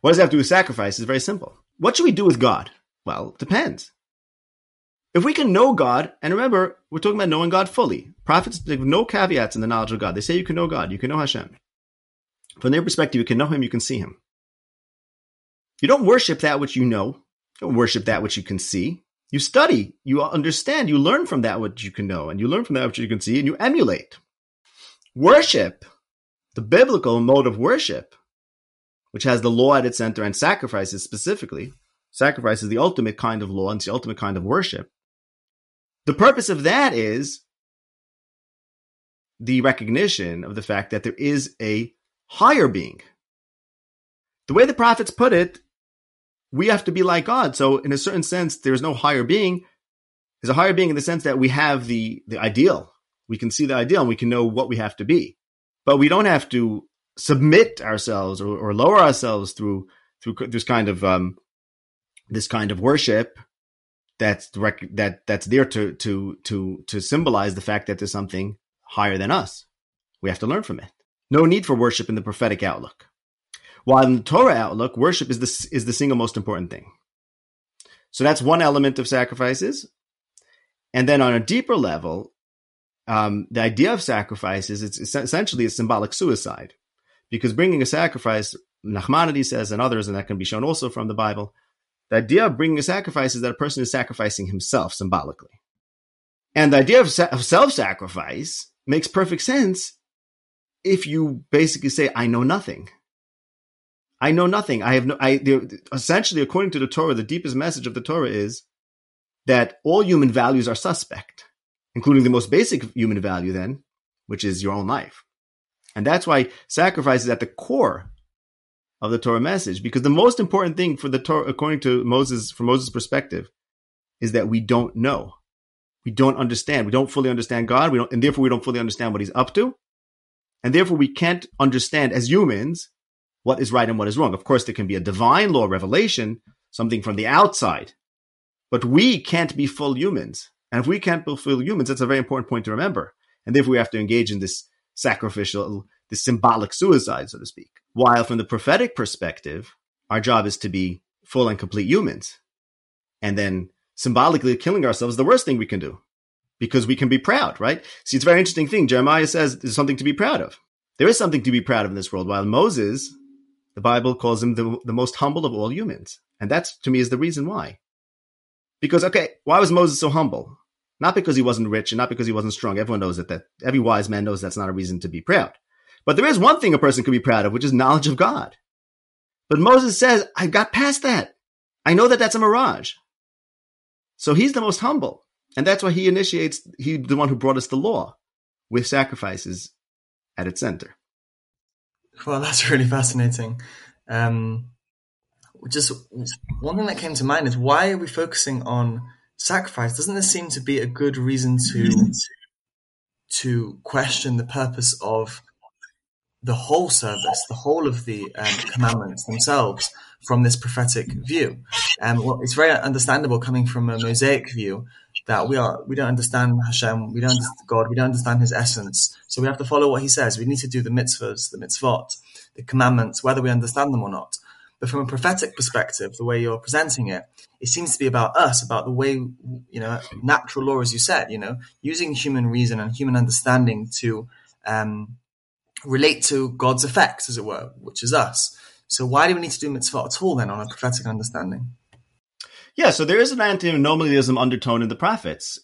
What does that have to do with sacrifice? It's very simple. What should we do with God? Well, it depends. If we can know God, and remember, we're talking about knowing God fully. Prophets have no caveats in the knowledge of God. They say you can know God, you can know Hashem. From their perspective, you can know him, you can see him. You don't worship that which you know. You don't worship that which you can see. You study, you understand, you learn from that which you can know, and you learn from that which you can see, and you emulate. Worship, the biblical mode of worship, which has the law at its center and sacrifices specifically. Sacrifice is the ultimate kind of law and it's the ultimate kind of worship. The purpose of that is the recognition of the fact that there is a higher being, the way the prophets put it, we have to be like God. So in a certain sense, there is no higher being. There's a higher being in the sense that we have the ideal. We can see the ideal and we can know what we have to be. But we don't have to submit ourselves or lower ourselves through this kind of worship that's there to symbolize the fact that there's something higher than us. We have to learn from it. No need for worship in the prophetic outlook. While in the Torah outlook, worship is the single most important thing. So that's one element of sacrifices. And then on a deeper level, the idea of sacrifices, it's essentially a symbolic suicide. Because bringing a sacrifice, Nachmanides says and others, and that can be shown also from the Bible, the idea of bringing a sacrifice is that a person is sacrificing himself symbolically. And the idea of self-sacrifice makes perfect sense if you basically say, I know nothing. I know nothing. Essentially, according to the Torah, the deepest message of the Torah is that all human values are suspect, including the most basic human value then, which is your own life. And that's why sacrifice is at the core of the Torah message, because the most important thing for the Torah, according to Moses, from Moses' perspective, is that we don't know. We don't understand. We don't fully understand God. And therefore we don't fully understand what he's up to. And therefore we can't understand as humans what is right and what is wrong. Of course, there can be a divine law, revelation, something from the outside, but we can't be full humans. And if we can't be full humans, that's a very important point to remember. And therefore we have to engage in this sacrificial, this symbolic suicide, so to speak. While from the prophetic perspective, our job is to be full and complete humans. And then symbolically killing ourselves is the worst thing we can do, because we can be proud, right? See, it's a very interesting thing. Jeremiah says there's something to be proud of. There is something to be proud of in this world. While Moses, the Bible calls him the most humble of all humans. And that's, to me, is the reason why. Because, okay, why was Moses so humble? Not because he wasn't rich and not because he wasn't strong. Everyone knows that. Every wise man knows that's not a reason to be proud. But there is one thing a person could be proud of, which is knowledge of God. But Moses says, I got past that. I know that that's a mirage. So he's the most humble. And that's why he initiates, he's the one who brought us the law with sacrifices at its center. Well, that's really fascinating. Just one thing that came to mind is, why are we focusing on sacrifice? Doesn't this seem to be a good reason to question the purpose of the whole service, the whole of the commandments themselves from this prophetic view? Well, it's very understandable coming from a Mosaic view that we don't understand Hashem, we don't understand God, we don't understand his essence. So we have to follow what he says. We need to do the mitzvahs, the mitzvot, the commandments, whether we understand them or not. But from a prophetic perspective, the way you're presenting it, it seems to be about us, about the way, natural law, as you said, using human reason and human understanding to relate to God's effects, as it were, which is us. So why do we need to do mitzvah at all then on a prophetic understanding? Yeah, so there is an antinomianism undertone in the prophets,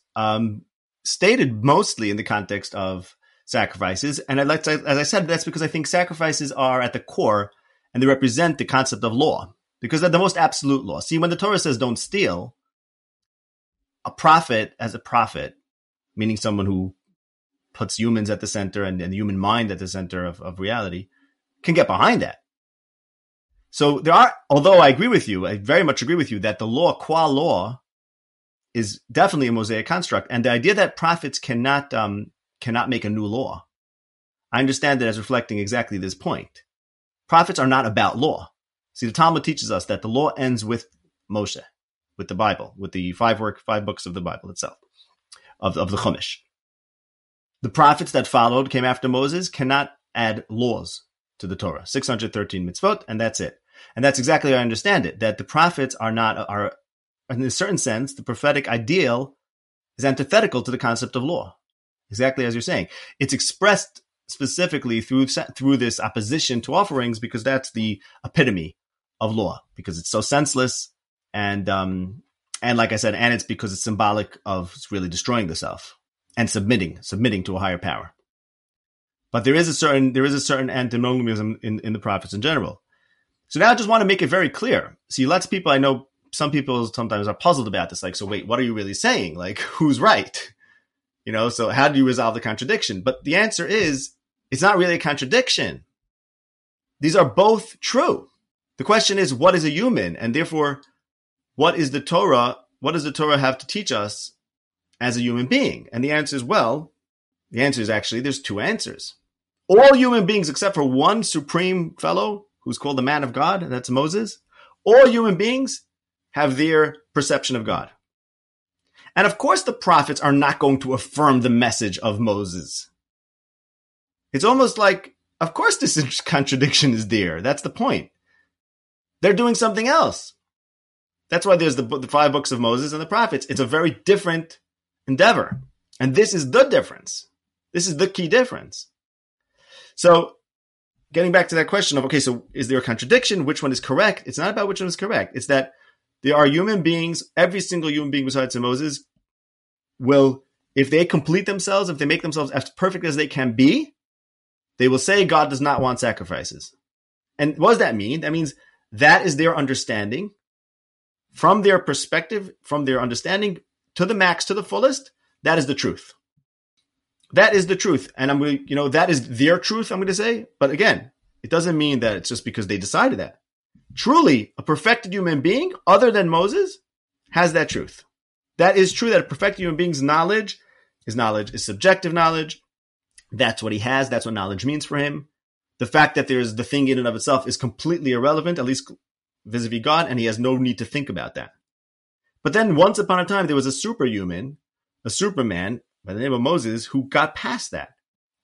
stated mostly in the context of sacrifices. And I'd like to, as I said, that's because I think sacrifices are at the core and they represent the concept of law, because they're the most absolute law. See, when the Torah says don't steal, a prophet as a prophet, meaning someone who puts humans at the center and the human mind at the center of reality, can get behind that. So there are, although I agree with you, I very much agree with you that the law, qua law, is definitely a Mosaic construct. And the idea that prophets cannot make a new law, I understand that as reflecting exactly this point. Prophets are not about law. See, the Talmud teaches us that the law ends with Moshe, with the Bible, with the five books of the Bible itself, of the Chumash. The prophets that followed, came after Moses, cannot add laws to the Torah. 613 mitzvot, and that's it. And that's exactly how I understand it, that the prophets are in a certain sense, the prophetic ideal is antithetical to the concept of law. Exactly as you're saying. It's expressed specifically through this opposition to offerings, because that's the epitome of law, because it's so senseless. And like I said, and it's because it's symbolic of really destroying the self. And submitting to a higher power. But there is a certain antinomianism in the prophets in general. So now I just want to make it very clear. See, lots of people, I know some people sometimes are puzzled about this. Like, so wait, what are you really saying? Like, who's right? So how do you resolve the contradiction? But the answer is, it's not really a contradiction. These are both true. The question is, what is a human? And therefore, what is the Torah? What does the Torah have to teach us as a human being? And the answer is, well, the answer is actually there's two answers. All human beings, except for one supreme fellow who's called the man of God, and that's Moses, all human beings have their perception of God. And of course, the prophets are not going to affirm the message of Moses. It's almost like, of course, this contradiction is there. That's the point. They're doing something else. That's why there's the 5 books of Moses and the prophets. It's a very different endeavor. And this is the difference. This is the key difference. So getting back to that question of, okay, so is there a contradiction? Which one is correct? It's not about which one is correct. It's that there are human beings, every single human being besides Moses will, if they complete themselves, if they make themselves as perfect as they can be, they will say God does not want sacrifices. And what does that mean? That means that is their understanding. From their perspective, from their understanding, to the max, to the fullest, that is the truth. That is the truth. And I'm going to, that is their truth, I'm going to say. But again, it doesn't mean that it's just because they decided that. Truly, a perfected human being, other than Moses, has that truth. That is true that a perfected human being's knowledge, his knowledge is subjective knowledge. That's what he has. That's what knowledge means for him. The fact that there is the thing in and of itself is completely irrelevant, at least vis-a-vis God, and he has no need to think about that. But then once upon a time, there was a superhuman, a superman by the name of Moses, who got past that.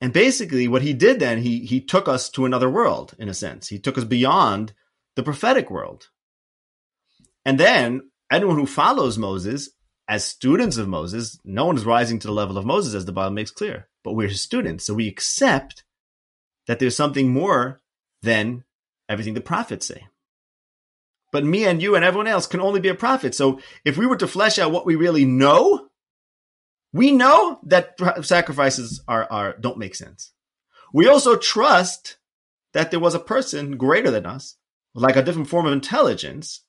And basically what he did then, he took us to another world, in a sense. He took us beyond the prophetic world. And then anyone who follows Moses as students of Moses, no one is rising to the level of Moses, as the Bible makes clear, but we're his students. So we accept that there's something more than everything the prophets say. But me and you and everyone else can only be a prophet. So if we were to flesh out what we really know, we know that sacrifices don't make sense. We also trust that there was a person greater than us, like a different form of intelligence,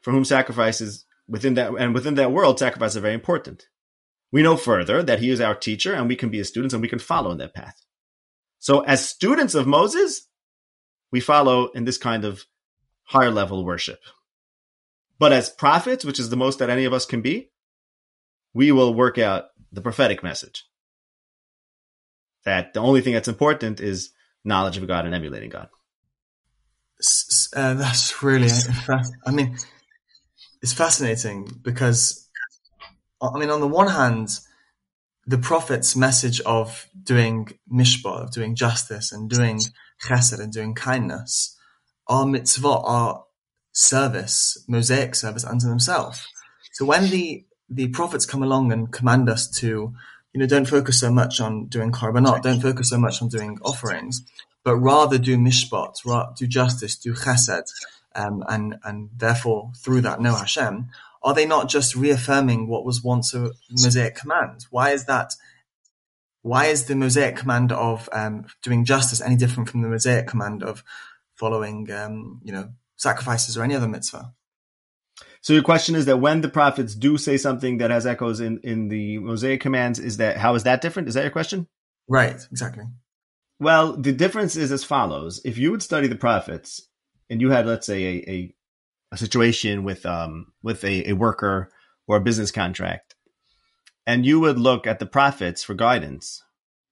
for whom sacrifices within that world, sacrifices are very important. We know further that he is our teacher, and we can be his students, and we can follow in that path. So as students of Moses, we follow in this kind of higher level worship. But as prophets, which is the most that any of us can be, we will work out the prophetic message. That the only thing that's important is knowledge of God and emulating God. That's really, it's fascinating because, on the one hand, the prophet's message of doing mishpat, of doing justice and doing chesed and doing kindness, our mitzvot, our service, Mosaic service unto themselves. So when the prophets come along and command us to, don't focus so much on doing korbanot, don't focus so much on doing offerings, but rather do mishpat, do justice, do chesed, and therefore through that know Hashem, are they not just reaffirming what was once a Mosaic command? Why is the Mosaic command of doing justice any different from the Mosaic command of following, sacrifices or any other mitzvah? So your question is that when the prophets do say something that has echoes in the Mosaic commands, how is that different? Is that your question? Right, exactly. Well, the difference is as follows. If you would study the prophets and you had, let's say, a situation with a worker or a business contract, and you would look at the prophets for guidance,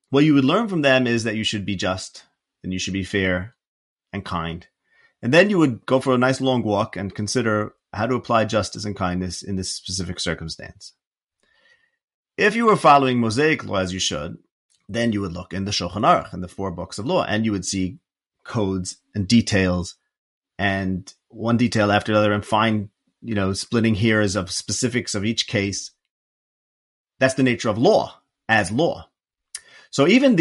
what you would learn from them is that you should be just and you should be fair and kind. And then you would go for a nice long walk and consider how to apply justice and kindness in this specific circumstance. If you were following Mosaic law as you should, then you would look in the Shulchan Aruch and the 4 books of law, and you would see codes and details and one detail after another, and find, splitting hairs of specifics of each case. That's the nature of law as law. So even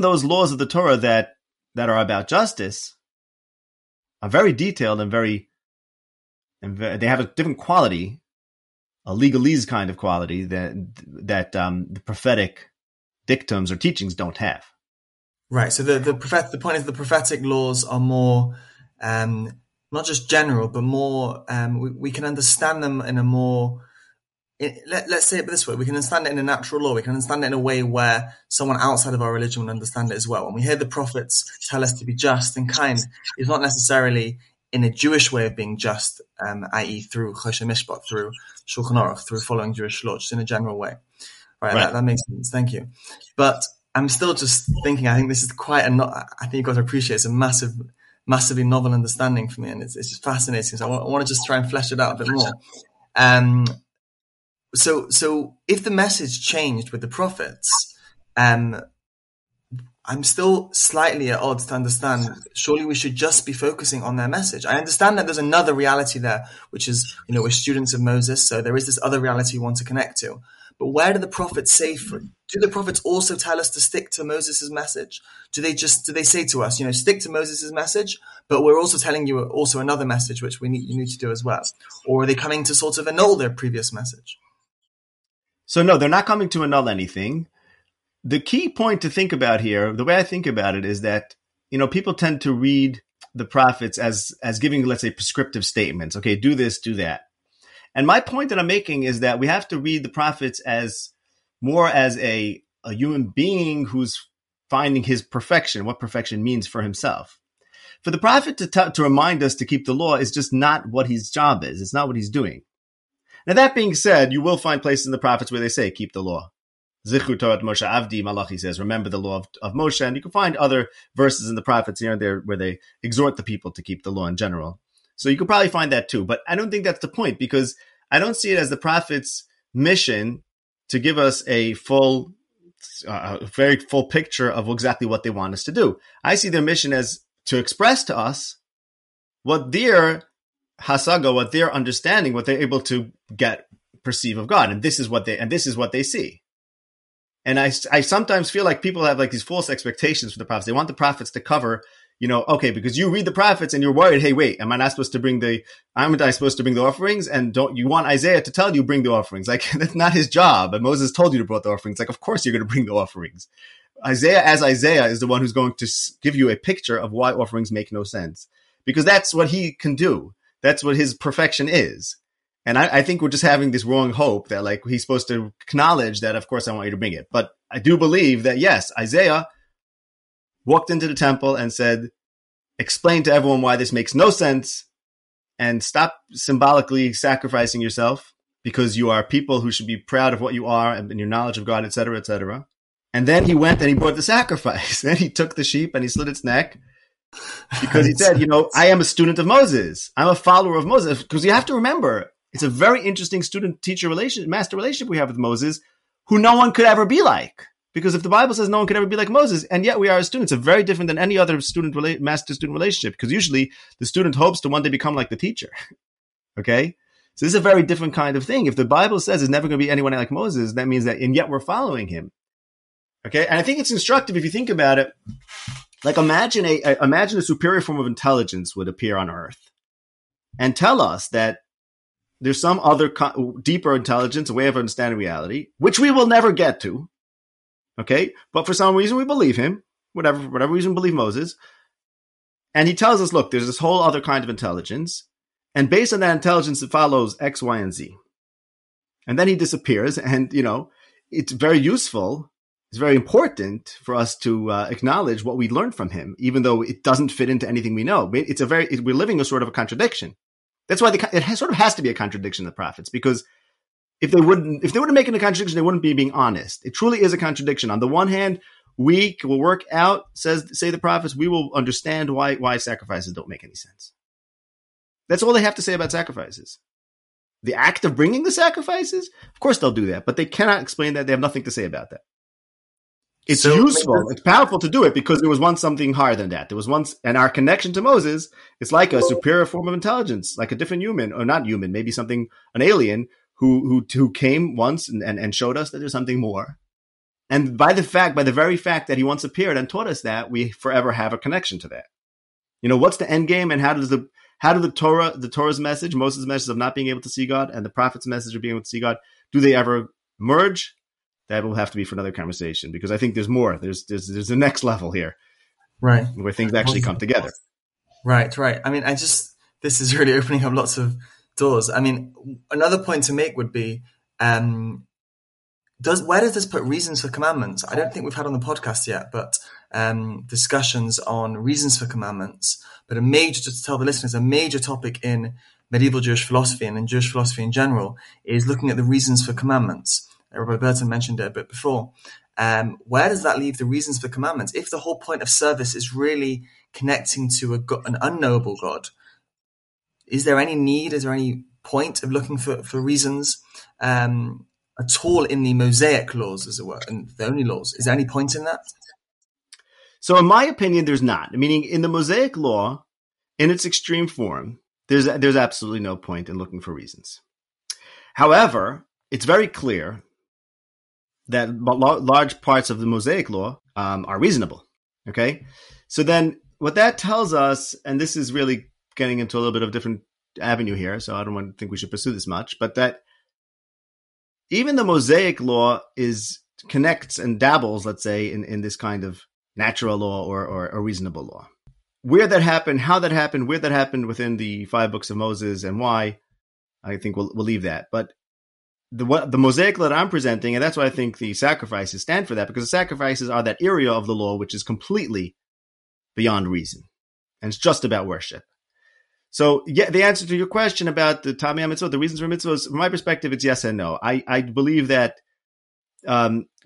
those laws of the Torah that are about justice are very detailed and very, they have a different quality, a legalese kind of quality that the prophetic dictums or teachings don't have. Right. So the point is the prophetic laws are more, not just general, but more, we can understand them in a more, let's say it this way, we can understand it in a natural law, we can understand it in a way where someone outside of our religion would understand it as well. When we hear the prophets tell us to be just and kind, it's not necessarily in a Jewish way of being just, i.e. through Choshe Mishpat, through Shulchan Aruch, through following Jewish law, just in a general way. Right. That makes sense. Thank you. But I'm still just thinking, I think this is quite I think you've got to appreciate it's a massively novel understanding for me. And it's just fascinating. So I want to just try and flesh it out a bit more. So if the message changed with the prophets, I'm still slightly at odds to understand. Surely we should just be focusing on their message. I understand that there's another reality there, which is, we're students of Moses. So there is this other reality we want to connect to. But where do the prophets say, do the prophets also tell us to stick to Moses' message? Do they say to us, stick to Moses' message, but we're also telling you also another message, which you need to do as well? Or are they coming to sort of annul their previous message? So no, they're not coming to annul anything. The key point to think about here, the way I think about it, is that, people tend to read the prophets as giving, let's say, prescriptive statements. Okay, do this, do that. And my point that I'm making is that we have to read the prophets as more as a human being who's finding his perfection, what perfection means for himself. For the prophet to remind us to keep the law is just not what his job is. It's not what he's doing. Now, that being said, you will find places in the prophets where they say, keep the law. Zichu Torah at Moshe Avdi, Malachi says, remember the law of Moshe. And you can find other verses in the prophets here and there where they exhort the people to keep the law in general. So you could probably find that too. But I don't think that's the point, because I don't see it as the prophet's mission to give us a full, very full picture of exactly what they want us to do. I see their mission as to express to us what their hasaga, what their understanding, what they're able to perceive of God. And this is what they see. And I sometimes feel like people have these false expectations for the prophets. They want the prophets to cover, because you read the prophets and you're worried, hey, wait, aren't I supposed to bring the offerings? And don't you want Isaiah to tell you bring the offerings? That's not his job. And Moses told you to bring the offerings. Of course you're going to bring the offerings. Isaiah is the one who's going to give you a picture of why offerings make no sense, because that's what he can do. That's what his perfection is. And I think we're just having this wrong hope that he's supposed to acknowledge that, of course, I want you to bring it. But I do believe that, yes, Isaiah walked into the temple and said, explain to everyone why this makes no sense and stop symbolically sacrificing yourself, because you are people who should be proud of what you are and your knowledge of God, et cetera, et cetera. And then he went and he brought the sacrifice. Then he took the sheep and he slit its neck. Because he said, I am a student of Moses. I'm a follower of Moses. Because you have to remember, it's a very interesting student-teacher relationship, master relationship we have with Moses, who no one could ever be like. Because if the Bible says no one could ever be like Moses, and yet we are students, are very different than any other master-student relationship. Because usually the student hopes to one day become like the teacher. Okay? So this is a very different kind of thing. If the Bible says there's never going to be anyone like Moses, that means that, and yet we're following him. Okay? And I think it's instructive if you think about it. Imagine a superior form of intelligence would appear on Earth and tell us that there's some other deeper intelligence, a way of understanding reality, which we will never get to, okay? But for some reason, we believe him, whatever reason, believe Moses. And he tells us, look, there's this whole other kind of intelligence, and based on that intelligence, it follows X, Y, and Z. And then he disappears, and, it's very useful. It's very important for us to acknowledge what we learned from him, even though it doesn't fit into anything we know. We're living a sort of a contradiction. That's why it sort of has to be a contradiction of the prophets, because if they wouldn't make it a contradiction, they wouldn't be being honest. It truly is a contradiction. On the one hand, we will work out, say the prophets, we will understand why sacrifices don't make any sense. That's all they have to say about sacrifices. The act of bringing the sacrifices, of course they'll do that, but they cannot explain that. They have nothing to say about that. It's so useful. It's powerful to do it because there was once something higher than that. There was once, and our connection to Moses is like a superior form of intelligence, like a different human, or not human, maybe an alien who came once and showed us that there's something more. And by the very fact that he once appeared and taught us that, we forever have a connection to that. What's the end game, and how do the Torah's message, Moses' message of not being able to see God, and the prophet's message of being able to see God, do they ever merge? That will have to be for another conversation, because I think there's more. There's the next level here, right? Where things actually come together. Right. I mean, this is really opening up lots of doors. I mean, another point to make would be Where does this put reasons for commandments? I don't think we've had on the podcast yet, but discussions on reasons for commandments. But just to tell the listeners, a major topic in medieval Jewish philosophy and in Jewish philosophy in general is looking at the reasons for commandments. Rabbi Burton mentioned it a bit before. Where does that leave the reasons for commandments? If the whole point of service is really connecting to an unknowable God, is there any need? Is there any point of looking for reasons at all in the Mosaic laws, as it were, and the only laws? Is there any point in that? So in my opinion, there's not. Meaning in the Mosaic law, in its extreme form, there's absolutely no point in looking for reasons. However, it's very clear that large parts of the Mosaic law are reasonable. Okay? So then what that tells us, and this is really getting into a little bit of a different avenue here, so I don't think we should pursue this much, but that even the Mosaic law connects and dabbles, let's say, in this kind of natural law or reasonable law. Where that happened, how that happened, where that happened within the five books of Moses and why, I think we'll leave that. But the Mosaic law that I'm presenting, and that's why I think the sacrifices stand for that, because the sacrifices are that area of the law which is completely beyond reason. And it's just about worship. So yeah, the answer to your question about the Tamei HaMitzvot, the reasons for mitzvahs, from my perspective, it's yes and no. I believe that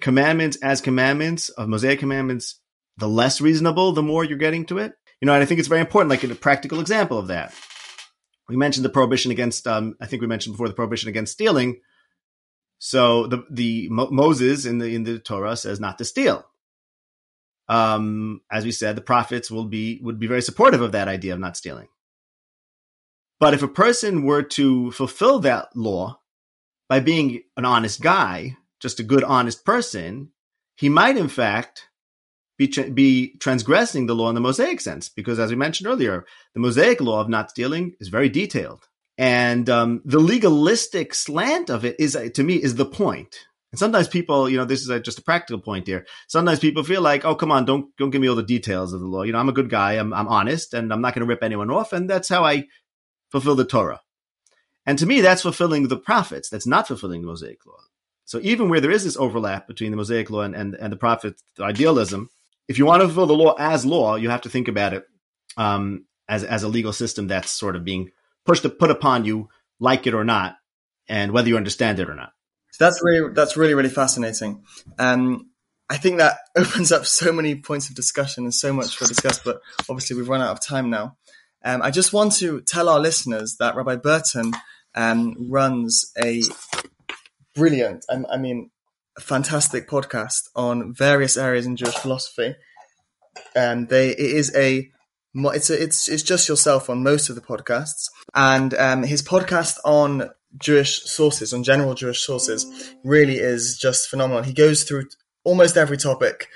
commandments, of Mosaic commandments, the less reasonable, the more you're getting to it. And I think it's very important, like in a practical example of that. We mentioned the prohibition against, the prohibition against stealing. So the Moses in the Torah says not to steal. As we said, the prophets would be very supportive of that idea of not stealing. But if a person were to fulfill that law by being an honest guy, just a good, honest person, he might in fact be transgressing the law in the Mosaic sense, because as we mentioned earlier, the Mosaic law of not stealing is very detailed. And the legalistic slant of it is, to me, is the point. And sometimes people, this is just a practical point here. Sometimes people feel like, oh, come on, don't give me all the details of the law. I'm a good guy, I'm honest, and I'm not going to rip anyone off, and that's how I fulfill the Torah. And to me, that's fulfilling the prophets. That's not fulfilling the Mosaic law. So even where there is this overlap between the Mosaic law and the prophet idealism, if you want to fulfill the law as law, you have to think about it as a legal system that's sort of being put upon you, like it or not, and whether you understand it or not. So that's really fascinating. I think that opens up so many points of discussion and so much for discuss, but obviously we've run out of time now. I just want to tell our listeners that Rabbi Burton runs a brilliant, a fantastic podcast on various areas in Jewish philosophy. It's just yourself on most of the podcasts, and his podcast on Jewish sources, on general Jewish sources, really is just phenomenal. He goes through almost every topic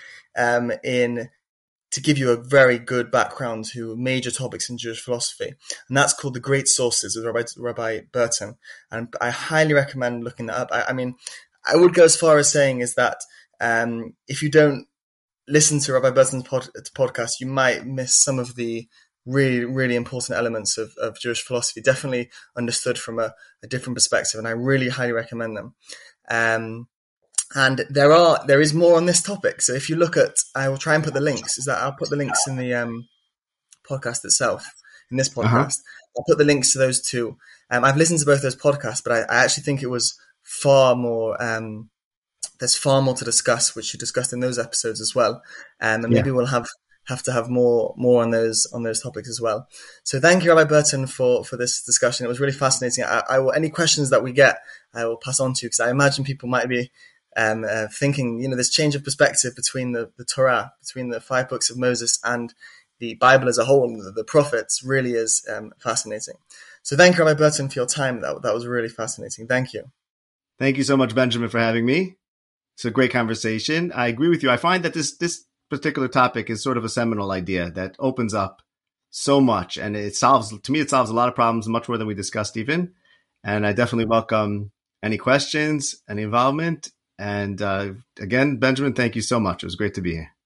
to give you a very good background to major topics in Jewish philosophy, and that's called The Great Sources with Rabbi Burton, and I highly recommend looking that up. I would go as far as saying is that if you don't listen to Rabbi Burton's podcast, you might miss some of the really, really important elements of Jewish philosophy, definitely understood from a different perspective, and I really highly recommend them. And there is more on this topic. So if you look at, I will try and put the links. I'll put the links in the podcast itself, in this podcast. I'll put the links to those two. I've listened to both those podcasts, but I actually think it was far more. There's far more to discuss, which you discussed in those episodes as well, and maybe we'll have to have more on those topics as well. So thank you, Rabbi Burton, for this discussion. It was really fascinating. Any questions that we get, I will pass on to you, because I imagine people might be thinking, this change of perspective between the Torah, between the five books of Moses and the Bible as a whole, and the prophets, really is fascinating. So thank you, Rabbi Burton, for your time. That was really fascinating. Thank you. Thank you so much, Benjamin, for having me. It's a great conversation. I agree with you. I find that this particular topic is sort of a seminal idea that opens up so much, and it solves a lot of problems, much more than we discussed even. And I definitely welcome any questions, any involvement. And again, Benjamin, thank you so much. It was great to be here.